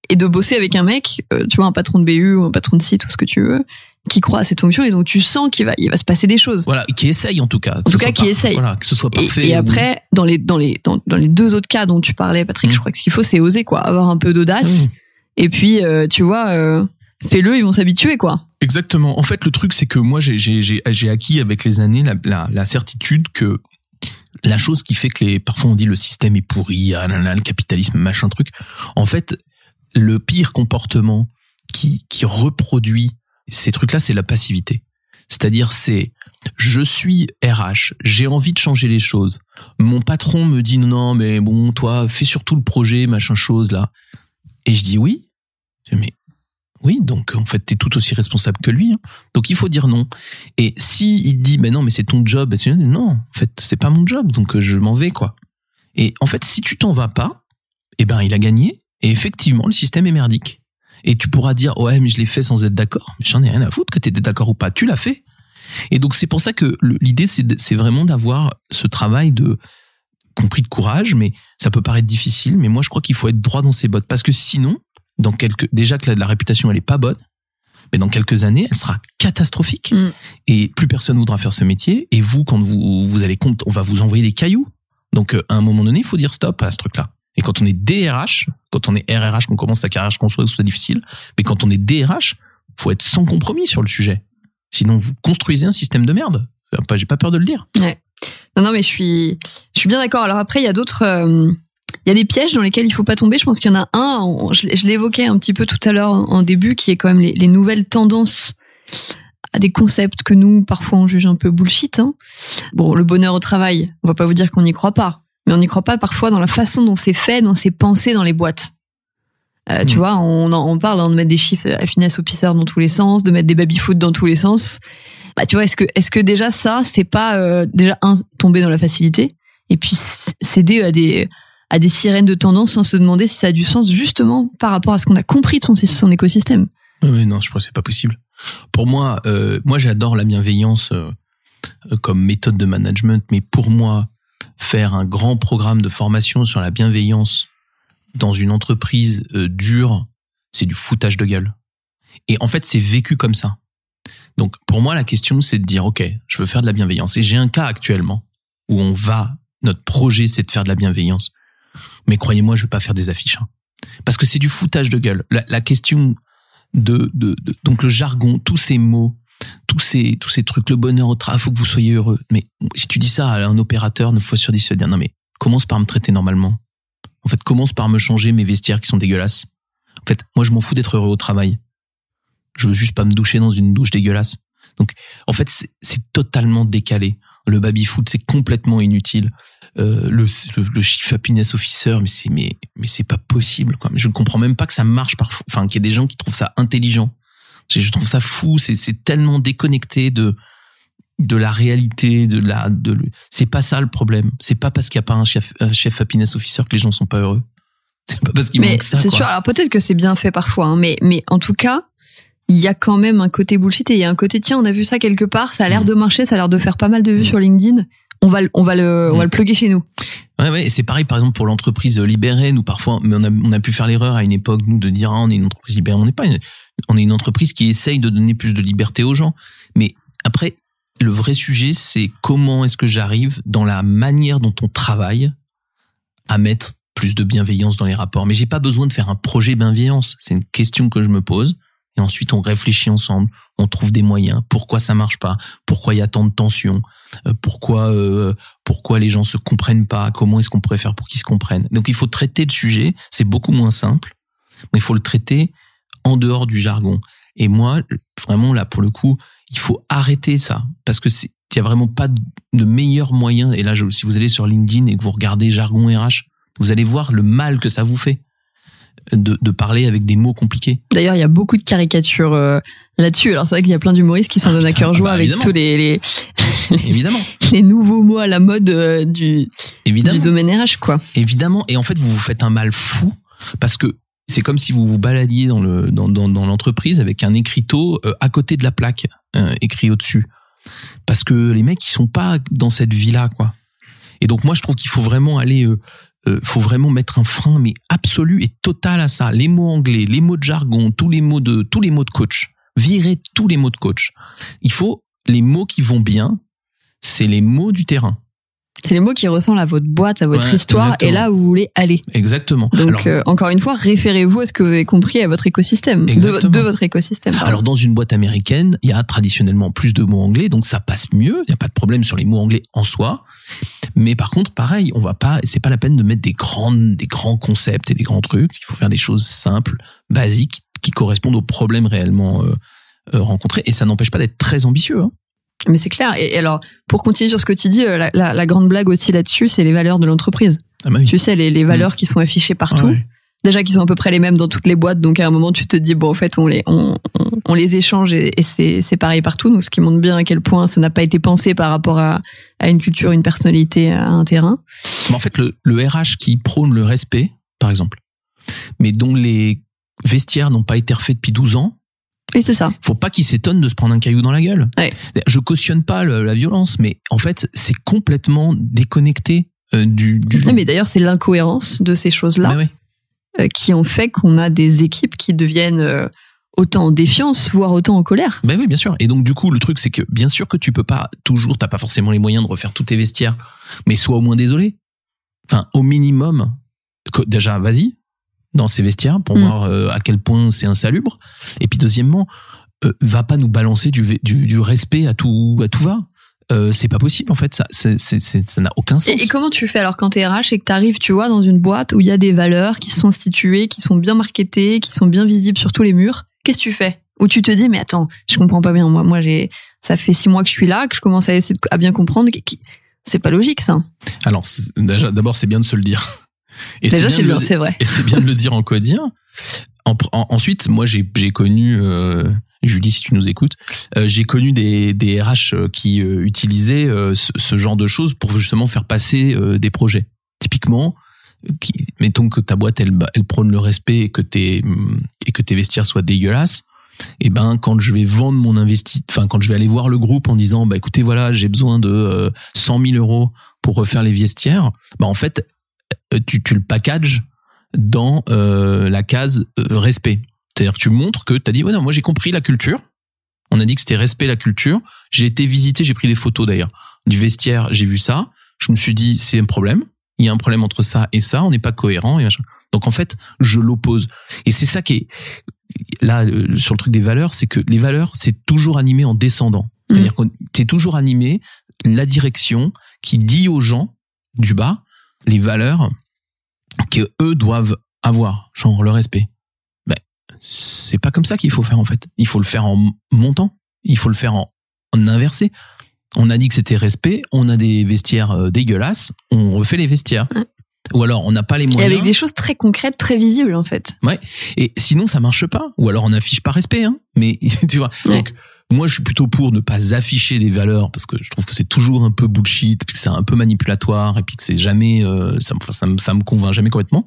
et de bosser avec un mec, tu vois, un patron de B U ou un patron de site ou ce que tu veux, qui croit à cette fonction et donc tu sens qu'il va il va se passer des choses. Voilà, qui essaye en tout cas. En tout cas, qui essaye. Voilà, que ce soit parfait. Et, et après ou... dans les dans les dans, dans les deux autres cas dont tu parlais, Patrick, mmh. je crois que ce qu'il faut c'est oser quoi, avoir un peu d'audace mmh. et puis euh, tu vois euh, fais-le, ils vont s'habituer quoi. Exactement. En fait, le truc, c'est que moi, j'ai, j'ai, j'ai, j'ai acquis avec les années la, la, la certitude que la chose qui fait que les, parfois on dit le système est pourri, ah là là, le capitalisme, machin truc. En fait, le pire comportement qui, qui reproduit ces trucs-là, c'est la passivité. C'est-à-dire, c'est je suis R H, j'ai envie de changer les choses. Mon patron me dit non, mais bon, toi, fais surtout le projet, machin chose là. Et je dis oui. Je dis, mais oui, donc en fait, t'es tout aussi responsable que lui. Hein. Donc il faut dire non. Et si il dit, ben bah non, mais c'est ton job, non, en fait, c'est pas mon job, donc je m'en vais, quoi. Et en fait, si tu t'en vas pas, eh ben il a gagné. Et effectivement, le système est merdique. Et tu pourras dire, ouais, mais je l'ai fait sans être d'accord. Mais j'en ai rien à foutre que t'étais d'accord ou pas. Tu l'as fait. Et donc c'est pour ça que l'idée, c'est, c'est vraiment d'avoir ce travail de compris de courage. Mais ça peut paraître difficile. Mais moi, je crois qu'il faut être droit dans ses bottes parce que sinon. Dans quelques, déjà que la, la réputation elle est pas bonne, mais dans quelques années elle sera catastrophique mmh. et plus personne voudra faire ce métier. Et vous, quand vous vous allez compte, on va vous envoyer des cailloux. Donc à un moment donné, il faut dire stop à ce truc-là. Et quand on est D R H, quand on est R R H, qu'on commence sa carrière, qu'on soit c'est difficile. Mais quand on est D R H, faut être sans compromis sur le sujet. Sinon, vous construisez un système de merde. Enfin, j'ai pas peur de le dire. Ouais. Non, non, mais je suis, je suis bien d'accord. Alors après, il y a d'autres. Euh... Il y a des pièges dans lesquels il faut pas tomber. Je pense qu'il y en a un, je l'évoquais un petit peu tout à l'heure en début, qui est quand même les, les nouvelles tendances à des concepts que nous, parfois, on juge un peu bullshit. Hein. Bon, le bonheur au travail, on va pas vous dire qu'on n'y croit pas, mais on n'y croit pas parfois dans la façon dont c'est fait, dans ses pensées, dans les boîtes. Euh, mmh. Tu vois, on, on parle hein, de mettre des chiffres à finesse au pisseur dans tous les sens, de mettre des baby-foot dans tous les sens. Bah, tu vois, est-ce que, est-ce que déjà ça, c'est pas euh, déjà un, tomber dans la facilité, et puis céder à des... à des sirènes de tendance sans se demander si ça a du sens justement par rapport à ce qu'on a compris de son, son écosystème. Oui, non, je pense que c'est pas possible. Pour moi, euh, moi j'adore la bienveillance euh, comme méthode de management, mais pour moi, faire un grand programme de formation sur la bienveillance dans une entreprise euh, dure, c'est du foutage de gueule. Et en fait, c'est vécu comme ça. Donc pour moi, la question c'est de dire, ok, je veux faire de la bienveillance. Et j'ai un cas actuellement où on va, notre projet c'est de faire de la bienveillance. Mais croyez-moi, je vais pas faire des affiches. Hein. Parce que c'est du foutage de gueule. La, la question de, de, de, donc le jargon, tous ces mots, tous ces, tous ces trucs, le bonheur au travail, faut que vous soyez heureux. Mais si tu dis ça à un opérateur, neuf fois sur dix, il va dire, non mais, commence par me traiter normalement. En fait, commence par me changer mes vestiaires qui sont dégueulasses. En fait, moi, je m'en fous d'être heureux au travail. Je veux juste pas me doucher dans une douche dégueulasse. Donc, en fait, c'est, c'est totalement décalé. Le baby-foot, c'est complètement inutile. Euh, le, le, le chief happiness officer, mais c'est, mais, mais c'est pas possible, quoi. Je ne comprends même pas que ça marche parfois. Enfin, qu'il y ait des gens qui trouvent ça intelligent. Je trouve ça fou. C'est, c'est tellement déconnecté de, de la réalité, de la, de le, c'est pas ça le problème. C'est pas parce qu'il n'y a pas un chef, un chef happiness officer que les gens sont pas heureux. C'est pas parce qu'il manque ça. Mais c'est sûr. Alors peut-être que c'est bien fait parfois, hein, mais, mais en tout cas, il y a quand même un côté bullshit et il y a un côté, tiens, on a vu ça quelque part, ça a l'air de marcher, ça a l'air de faire pas mal de vues mmh. sur LinkedIn. On va, on va le, on va le plugger chez nous. Ouais, ouais. Et c'est pareil, par exemple, pour l'entreprise libérée, nous, parfois, mais on a, on a pu faire l'erreur à une époque, nous, de dire, ah, on est une entreprise libérée. On n'est pas une, on est une entreprise qui essaye de donner plus de liberté aux gens. Mais après, le vrai sujet, c'est comment est-ce que j'arrive dans la manière dont on travaille à mettre plus de bienveillance dans les rapports. Mais j'ai pas besoin de faire un projet bienveillance. C'est une question que je me pose. Et ensuite, on réfléchit ensemble, on trouve des moyens. Pourquoi ça marche pas? Pourquoi il y a tant de tensions? Pourquoi, euh, pourquoi les gens se comprennent pas? Comment est-ce qu'on pourrait faire pour qu'ils se comprennent? Donc, il faut traiter le sujet. C'est beaucoup moins simple, mais il faut le traiter en dehors du jargon. Et moi, vraiment, là, pour le coup, il faut arrêter ça parce que c'est, il y a vraiment pas de meilleur moyen. Et là, je, si vous allez sur LinkedIn et que vous regardez jargon R H, Vous allez voir le mal que ça vous fait de, de parler avec des mots compliqués. D'ailleurs, il y a beaucoup de caricatures euh, là-dessus. Alors c'est vrai qu'il y a plein d'humoristes qui s'en ah, donnent à cœur joie bah, avec évidemment. tous les... les... Évidemment. Les nouveaux mots à la mode euh, du, du domaine R H, quoi. Évidemment. Et en fait, vous vous faites un mal fou parce que c'est comme si vous vous baladiez dans, le, dans, dans, dans l'entreprise avec un écriteau euh, à côté de la plaque, euh, écrit au-dessus. Parce que les mecs, ils sont pas dans cette vie-là, quoi. Et donc, moi, je trouve qu'il faut vraiment aller... Euh, Euh, faut vraiment mettre un frein, mais absolu et total à ça. Les mots anglais, les mots de jargon, tous les mots de, tous les mots de coach. Virer tous les mots de coach. Il faut... Les mots qui vont bien, c'est les mots du terrain. C'est les mots qui ressemblent à votre boîte, à votre ouais, histoire, exactement. Et là où vous voulez aller. Exactement. Donc, alors, euh, encore une fois, référez-vous à ce que vous avez compris à votre écosystème, de, de votre écosystème. Pardon. Alors, dans une boîte américaine, il y a traditionnellement plus de mots anglais, donc ça passe mieux. Il n'y a pas de problème sur les mots anglais en soi. Mais par contre, pareil, on va pas, c'est pas la peine de mettre des grandes, des grands concepts et des grands trucs. Il faut faire des choses simples, basiques, qui correspondent aux problèmes réellement euh, euh, rencontrés. Et ça n'empêche pas d'être très ambitieux, hein. Mais c'est clair. Et alors, pour continuer sur ce que tu dis, la, la, la grande blague aussi là-dessus, c'est les valeurs de l'entreprise. Ah bah oui. Tu sais, les, les valeurs mmh. qui sont affichées partout. Ah ouais. Déjà, qui sont à peu près les mêmes dans toutes les boîtes. Donc, à un moment, tu te dis, bon, en fait, on les, on, on, on les échange et, et c'est, c'est pareil partout. Donc, ce qui montre bien à quel point ça n'a pas été pensé par rapport à, à une culture, une personnalité, à un terrain. Mais en fait, le, le R H qui prône le respect, par exemple, mais dont les vestiaires n'ont pas été refaits depuis douze ans, oui, c'est ça. Faut pas qu'ils s'étonnent de se prendre un caillou dans la gueule. Ouais. Je cautionne pas le, la violence, mais en fait, c'est complètement déconnecté euh, du, du jeu. Mais d'ailleurs, c'est l'incohérence de ces choses-là ouais. euh, qui ont fait qu'on a des équipes qui deviennent euh, autant en défiance, voire autant en colère. Ben oui, bien sûr. Et donc, du coup, le truc, c'est que bien sûr que tu peux pas toujours, t'as pas forcément les moyens de refaire tous tes vestiaires, mais sois au moins désolé. Enfin, au minimum, que, déjà, vas-y. Dans ces vestiaires pour mmh. voir euh, à quel point c'est insalubre. Et puis deuxièmement, euh, va pas nous balancer du, du, du respect à tout, à tout va. Euh, c'est pas possible en fait, ça, c'est, c'est, c'est, ça n'a aucun sens. Et, et comment tu fais alors quand t'es R H et que t'arrives, tu vois, dans une boîte où il y a des valeurs qui sont instituées, qui sont bien marketées, qui sont bien visibles sur tous les murs, qu'est-ce que tu fais ? Où tu te dis, mais attends, je comprends pas bien, moi, moi j'ai, ça fait six mois que je suis là, que je commence à essayer de, à bien comprendre, c'est pas logique ça. Alors, déjà, d'abord c'est bien de se le dire. Et déjà, c'est bien, c'est, bien, le, c'est vrai. Et c'est bien de le dire en codien. En, en, ensuite, moi, j'ai, j'ai connu, euh, Julie, si tu nous écoutes, euh, j'ai connu des, des R H qui euh, utilisaient euh, ce, ce genre de choses pour justement faire passer euh, des projets. Typiquement, qui, mettons que ta boîte, elle, elle prône le respect et que, tes, et que tes vestiaires soient dégueulasses. Et ben, quand je vais vendre mon investi, enfin, quand je vais aller voir le groupe en disant, bah, écoutez, voilà, j'ai besoin de euh, cent mille euros pour refaire les vestiaires, bah, en fait, Tu, tu le packages dans euh, la case euh, respect. C'est-à-dire que tu montres que tu as dit, ouais, non, moi j'ai compris la culture. On a dit que c'était respect la culture. J'ai été visiter, j'ai pris les photos d'ailleurs du vestiaire, j'ai vu ça. Je me suis dit, c'est un problème. Il y a un problème entre ça et ça. On n'est pas cohérent. Et donc en fait, je l'oppose. Et c'est ça qui est là euh, sur le truc des valeurs, c'est que les valeurs, c'est toujours animé en descendant. C'est-à-dire mmh. que t'es toujours animé la direction qui dit aux gens du bas les valeurs qu'eux doivent avoir, genre le respect. Ben, c'est pas comme ça qu'il faut faire, en fait. Il faut le faire en montant. Il faut le faire en, en inversé. On a dit que c'était respect, on a des vestiaires dégueulasses, on refait les vestiaires. Mmh. Ou alors, on n'a pas les moyens. Et avec des choses très concrètes, très visibles, en fait. Ouais. Et sinon, ça marche pas. Ou alors, on n'affiche pas respect, hein. Mais, tu vois. Ouais. Donc, moi, je suis plutôt pour ne pas afficher des valeurs parce que je trouve que c'est toujours un peu bullshit, puis que c'est un peu manipulatoire et puis que c'est jamais, euh, ça, me, ça, me, ça me convainc jamais complètement.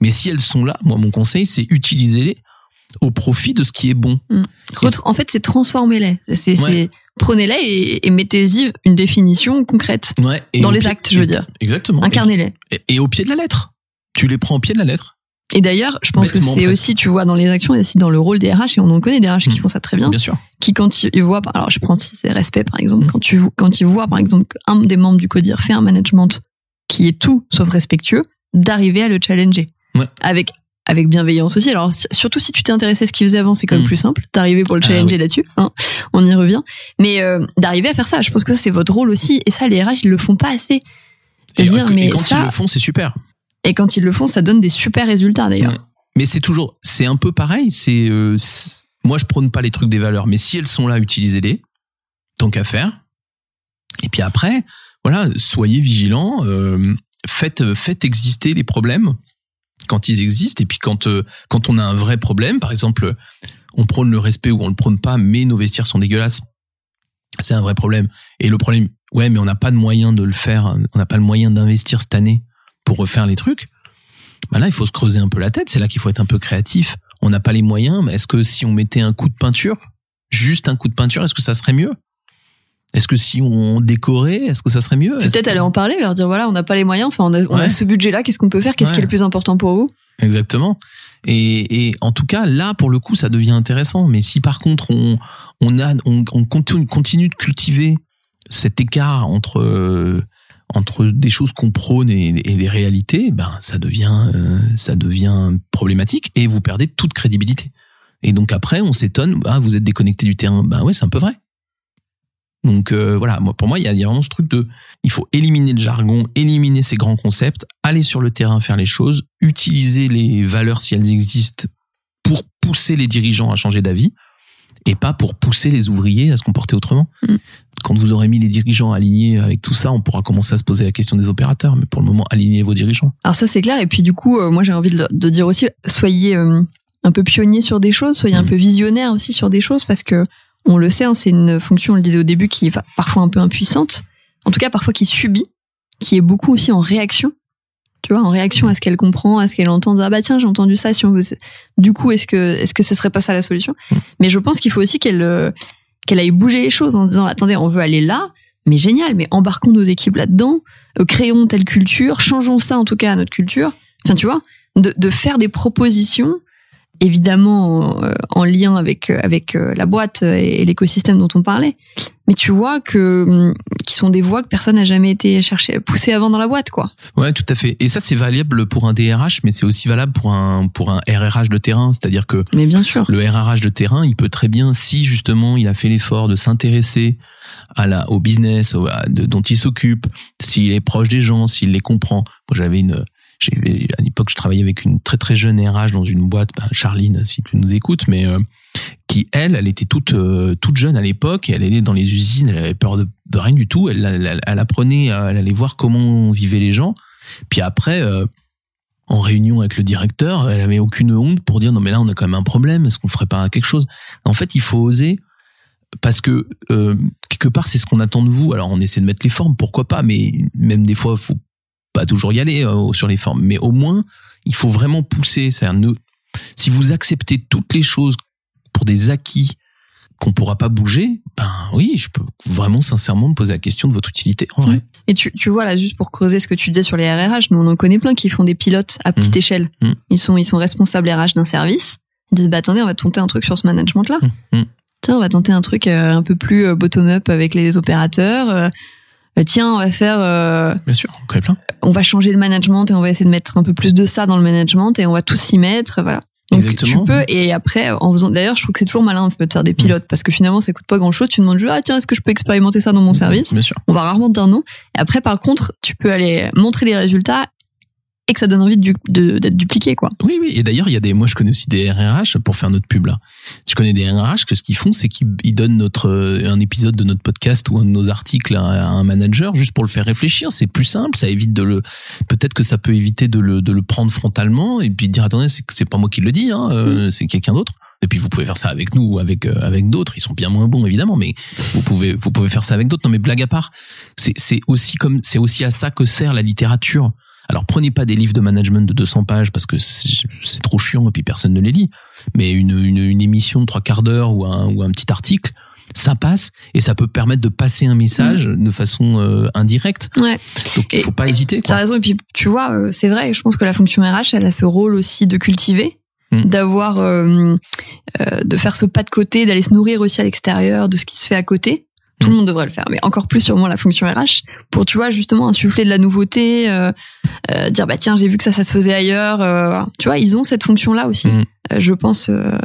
Mais si elles sont là, moi, mon conseil, c'est utiliser-les au profit de ce qui est bon. Mmh. Retre- en fait, c'est transformer-les. C'est, ouais. c'est prenez-les et, et mettez-y une définition concrète ouais, dans les pied, actes, je veux dire. Exactement. Incarnez-les. Et, et au pied de la lettre. Tu les prends au pied de la lettre. Et d'ailleurs, je pense Bêtement, que c'est presque. aussi, tu vois, dans les actions, et aussi dans le rôle des R H, et on en connaît des R H mmh. qui font ça très bien. Bien sûr. Qui, quand ils voient, alors je prends si c'est respect, par exemple, mmh. quand tu, quand ils voient, par exemple, qu'un des membres du CODIR fait un management qui est tout sauf respectueux, d'arriver à le challenger. Ouais. Avec, avec bienveillance aussi. Alors, surtout si tu t'es intéressé à ce qu'il faisait avant, c'est quand même mmh. plus simple d'arriver pour le challenger ah, oui. là-dessus, hein. On y revient. Mais, euh, d'arriver à faire ça, je pense que ça, c'est votre rôle aussi. Et ça, les R H, ils le font pas assez. Et, dire, ouais, mais et quand ça, ils le font, c'est super. Et quand ils le font, ça donne des super résultats d'ailleurs. Mais c'est toujours, c'est un peu pareil. C'est, euh, c'est moi, je prône pas les trucs des valeurs, mais si elles sont là, utilisez-les, tant qu'à faire. Et puis après, voilà, soyez vigilants. Euh, faites, faites exister les problèmes quand ils existent. Et puis quand, euh, quand on a un vrai problème, par exemple, on prône le respect ou on le prône pas, mais nos vestiaires sont dégueulasses. C'est un vrai problème. Et le problème, ouais, mais on n'a pas de moyen de le faire. On n'a pas le moyen d'investir cette année pour refaire les trucs. Ben là, il faut se creuser un peu la tête. C'est là qu'il faut être un peu créatif. On n'a pas les moyens, mais est-ce que si on mettait un coup de peinture, juste un coup de peinture, est-ce que ça serait mieux? Est-ce que si on décorait, est-ce que ça serait mieux? Peut-être que... aller en parler, leur dire voilà, on n'a pas les moyens, enfin, on a, ouais. on a ce budget-là, qu'est-ce qu'on peut faire? Qu'est-ce ouais. qui est le plus important pour vous? Exactement. Et, et en tout cas, là, pour le coup, ça devient intéressant. Mais si par contre, on, on, a, on, on continue de cultiver cet écart entre... Euh, entre des choses qu'on prône et, et des réalités, ben ça devient euh, ça devient problématique et vous perdez toute crédibilité. Et donc après, on s'étonne, ah vous êtes déconnecté du terrain, ben ouais c'est un peu vrai. Donc euh, voilà, moi pour moi il y a, y a vraiment ce truc de, il faut éliminer le jargon, éliminer ces grands concepts, aller sur le terrain faire les choses, utiliser les valeurs si elles existent pour pousser les dirigeants à changer d'avis. Et pas pour pousser les ouvriers à se comporter autrement. Mmh. Quand vous aurez mis les dirigeants alignés avec tout ça, on pourra commencer à se poser la question des opérateurs. Mais pour le moment, alignez vos dirigeants. Alors ça, c'est clair. Et puis du coup, euh, moi, j'ai envie de, de dire aussi, soyez euh, un peu pionniers sur des choses, soyez mmh. un peu visionnaires aussi sur des choses, parce que on le sait, hein, c'est une fonction, on le disait au début, qui est parfois un peu impuissante. En tout cas, parfois qui subit, qui est beaucoup aussi en réaction. Tu vois, en réaction à ce qu'elle comprend, à ce qu'elle entend. Ah bah tiens, j'ai entendu ça. Si on veut, du coup, est-ce que est-ce que ce serait pas ça la solution? Mais je pense qu'il faut aussi qu'elle qu'elle aille bouger les choses en se disant attendez, on veut aller là, mais génial, mais embarquons nos équipes là-dedans, créons telle culture, changeons ça en tout cas à notre culture. Enfin, tu vois, de de faire des propositions, évidemment en, en lien avec avec la boîte et l'écosystème dont on parlait. Mais tu vois que qui sont des voies que personne n'a jamais été chercher, poussé avant dans la boîte, quoi. Ouais, tout à fait. Et ça, c'est valable pour un D R H, mais c'est aussi valable pour un pour un R R H de terrain. C'est-à-dire que mais bien sûr. Le R R H de terrain, il peut très bien, si justement il a fait l'effort de s'intéresser à la au business au, à, de, dont il s'occupe, s'il est proche des gens, s'il les comprend. Moi, j'avais une, j'ai, à l'époque, je travaillais avec une très très jeune R H dans une boîte. Ben, Charline, si tu nous écoutes, mais euh, qui, elle, elle était toute euh, toute jeune à l'époque, elle allait dans les usines, elle avait peur de, de rien du tout, elle, elle, elle, elle apprenait, elle allait voir comment vivaient les gens, puis après, euh, en réunion avec le directeur, elle avait aucune honte pour dire, non mais là on a quand même un problème, est-ce qu'on ferait pas quelque chose? En fait, il faut oser, parce que, euh, quelque part, c'est ce qu'on attend de vous, alors on essaie de mettre les formes, pourquoi pas, mais même des fois, faut pas toujours y aller euh, sur les formes, mais au moins, il faut vraiment pousser, c'est-à-dire, ne, si vous acceptez toutes les choses pour des acquis qu'on pourra pas bouger, ben oui, je peux vraiment sincèrement me poser la question de votre utilité, en vrai. Et tu, tu vois, là, juste pour creuser ce que tu disais sur les R R H, nous, on en connaît plein qui font des pilotes à petite mmh. échelle. Mmh. Ils sont, ils sont responsables R H d'un service. Ils disent, bah, attendez, on va tenter un truc sur ce management-là. Mmh. Tiens, on va tenter un truc euh, un peu plus euh, bottom-up avec les opérateurs. Euh, euh, tiens, on va faire... Euh, Bien sûr, on connaît plein. On va changer le management et on va essayer de mettre un peu plus de ça dans le management et on va tous s'y mettre, voilà. Donc exactement. Tu peux, et après, en faisant, d'ailleurs, je trouve que c'est toujours malin, en fait, de faire des pilotes, parce que finalement, ça coûte pas grand chose. Tu demandes juste, ah, tiens, est-ce que je peux expérimenter ça dans mon service? Bien sûr. On va rarement te dire non. Et après, par contre, tu peux aller montrer les résultats et que ça donne envie de, de, d'être dupliqué, quoi. Oui, oui. Et d'ailleurs, il y a des, moi, je connais aussi des R R H pour faire notre pub, là. Je connais des R R H que ce qu'ils font, c'est qu'ils donnent notre, un épisode de notre podcast ou un de nos articles à un manager juste pour le faire réfléchir. C'est plus simple. Ça évite de le, peut-être que ça peut éviter de le, de le prendre frontalement et puis de dire, attendez, c'est, c'est pas moi qui le dis, hein, euh, c'est quelqu'un d'autre. Et puis, vous pouvez faire ça avec nous ou avec, euh, avec d'autres. Ils sont bien moins bons, évidemment, mais vous pouvez, vous pouvez faire ça avec d'autres. Non, mais blague à part, c'est, c'est aussi comme, c'est aussi à ça que sert la littérature. Alors, prenez pas des livres de management de deux cents pages parce que c'est, c'est trop chiant et puis personne ne les lit. Mais une, une, une émission de trois quarts d'heure ou un, ou un petit article, ça passe et ça peut permettre de passer un message mmh. de façon euh, indirecte. Ouais. Donc, il faut pas hésiter. T'as raison. Et puis, tu vois, c'est vrai. Je pense que la fonction R H, elle a ce rôle aussi de cultiver, mmh. d'avoir, euh, euh, de faire ce pas de côté, d'aller se nourrir aussi à l'extérieur de ce qui se fait à côté. Tout le monde devrait le faire, mais encore plus sûrement la fonction R H, pour, tu vois, justement insuffler de la nouveauté, euh, euh, dire, bah tiens, j'ai vu que ça, ça se faisait ailleurs. Euh, voilà. Tu vois, ils ont cette fonction-là aussi, mmh. euh, je pense, euh,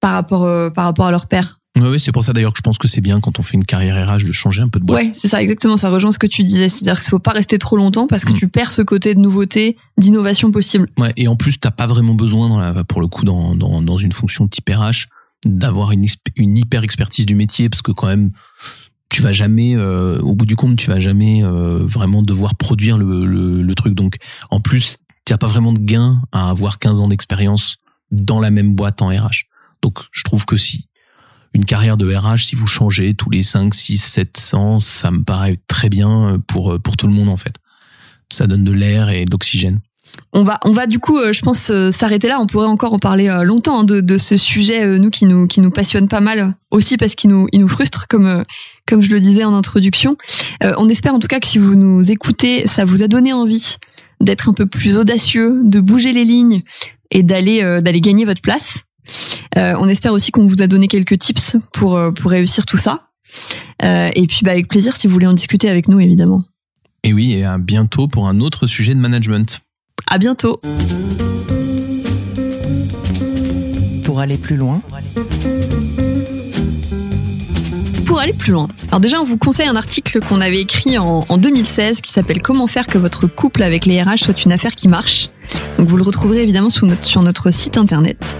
par, rapport, euh, par rapport à leur père. Oui, oui, c'est pour ça d'ailleurs que je pense que c'est bien quand on fait une carrière R H de changer un peu de boîte. Oui, c'est ça, exactement, ça rejoint ce que tu disais, c'est-à-dire qu'il ne faut pas rester trop longtemps parce que mmh. tu perds ce côté de nouveauté, d'innovation possible. Ouais, et en plus, tu n'as pas vraiment besoin, dans la, pour le coup, dans, dans, dans une fonction type R H, d'avoir une, une hyper-expertise du métier, parce que quand même... tu vas jamais, euh, au bout du compte, tu vas jamais euh, vraiment devoir produire le, le, le truc. Donc, en plus, t'as pas vraiment de gain à avoir quinze ans d'expérience dans la même boîte en R H. Donc, je trouve que si une carrière de R H, si vous changez tous les cinq, six, sept ans, ça me paraît très bien pour, pour tout le monde, en fait. Ça donne de l'air et de l'oxygène. On va, on va du coup, je pense, s'arrêter là. On pourrait encore en parler longtemps de, de ce sujet, nous, qui nous, qui nous passionne pas mal aussi parce qu'il nous, il nous frustre, comme, comme je le disais en introduction. On espère en tout cas que si vous nous écoutez, ça vous a donné envie d'être un peu plus audacieux, de bouger les lignes et d'aller, d'aller gagner votre place. Euh, on espère aussi qu'on vous a donné quelques tips pour, pour réussir tout ça. Euh, et puis, bah, avec plaisir si vous voulez en discuter avec nous, évidemment. Et oui, et à bientôt pour un autre sujet de management. À bientôt. Pour aller plus loin. Pour aller plus loin. Alors déjà, on vous conseille un article qu'on avait écrit en, en deux mille seize qui s'appelle « Comment faire que votre couple avec les R H soit une affaire qui marche ». Donc vous le retrouverez évidemment sous notre, sur notre site internet.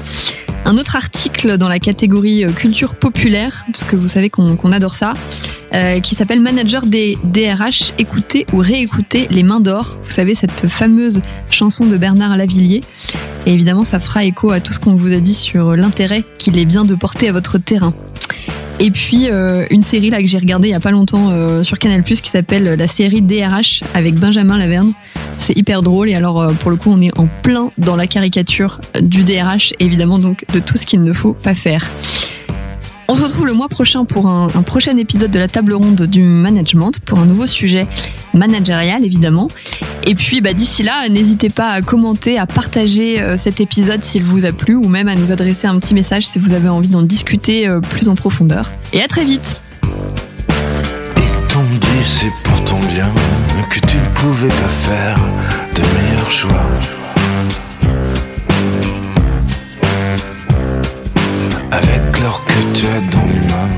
Un autre article dans la catégorie culture populaire, parce que vous savez qu'on, qu'on adore ça, euh, qui s'appelle « Manager des D R H, écoutez ou réécoutez les mains d'or ». Vous savez, cette fameuse chanson de Bernard Lavilliers. Et évidemment, ça fera écho à tout ce qu'on vous a dit sur l'intérêt qu'il est bien de porter à votre terrain. Et puis, euh, une série là que j'ai regardée il y a pas longtemps euh, sur Canal plus, qui s'appelle la série D R H avec Benjamin Lavergne. C'est hyper drôle et alors, euh, pour le coup, on est en plein dans la caricature du D R H, évidemment, donc de tout ce qu'il ne faut pas faire. On se retrouve le mois prochain pour un, un prochain épisode de la table ronde du management, pour un nouveau sujet managérial, évidemment. Et puis, bah, d'ici là, n'hésitez pas à commenter, à partager cet épisode s'il vous a plu, ou même à nous adresser un petit message si vous avez envie d'en discuter plus en profondeur. Et à très vite. Et on me dit, c'est pour ton bien que tu ne pouvais pas faire de meilleurs choix. Avec l'or que tu as dans les mains,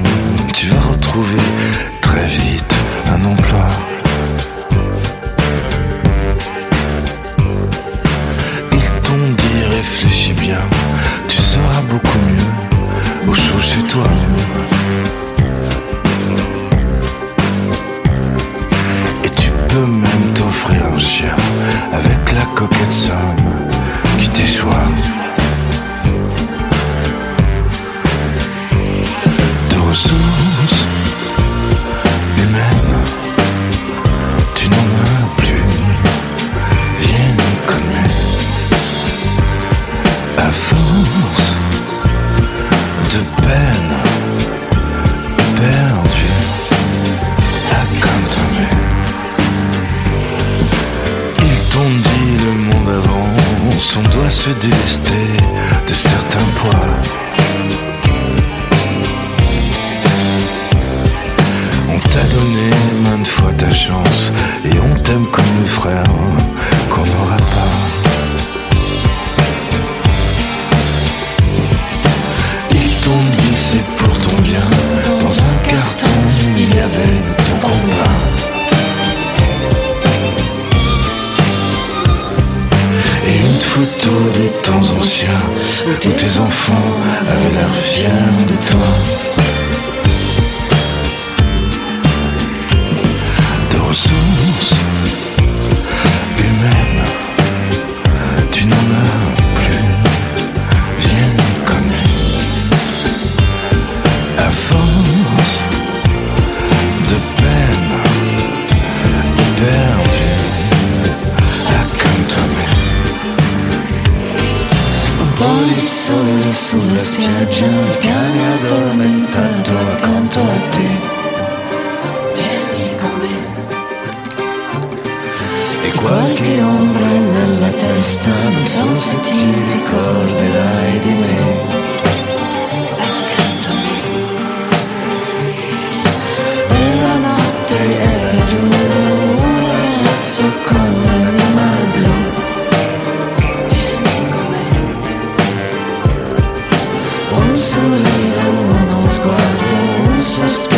tu vas retrouver très vite un emploi. Réfléchis bien, tu seras beaucoup mieux au chaud chez toi. Et tu peux même t'offrir un chien avec la coquette somme qui t'échoit. De ressources humaines, tu n'en as plus, viens nous connaître. À force de peine perdue à consommer. Ils t'ont dit le monde avance, on doit se délester de certains poids. On t'a donné maintes fois ta chance et on t'aime comme le frère qu'on n'aura pas. C'est pour ton bien, dans un carton il y avait ton combat. Et une photo des temps anciens, où tes enfants avaient l'air fiers de toi. De ressources humaines, tu n'en as plus, viens nous connaître. À force de peine perdue à comme toi-même. Poi sole sulla spiaggia il cane addormentato accanto a te. Vieni con me. E qualche ombra nella testa, non so se ti ricorderai di me. Era giù un ragazzo con l'anima blu. Vieni con me. Un sorriso, uno sguardo, un sospiro.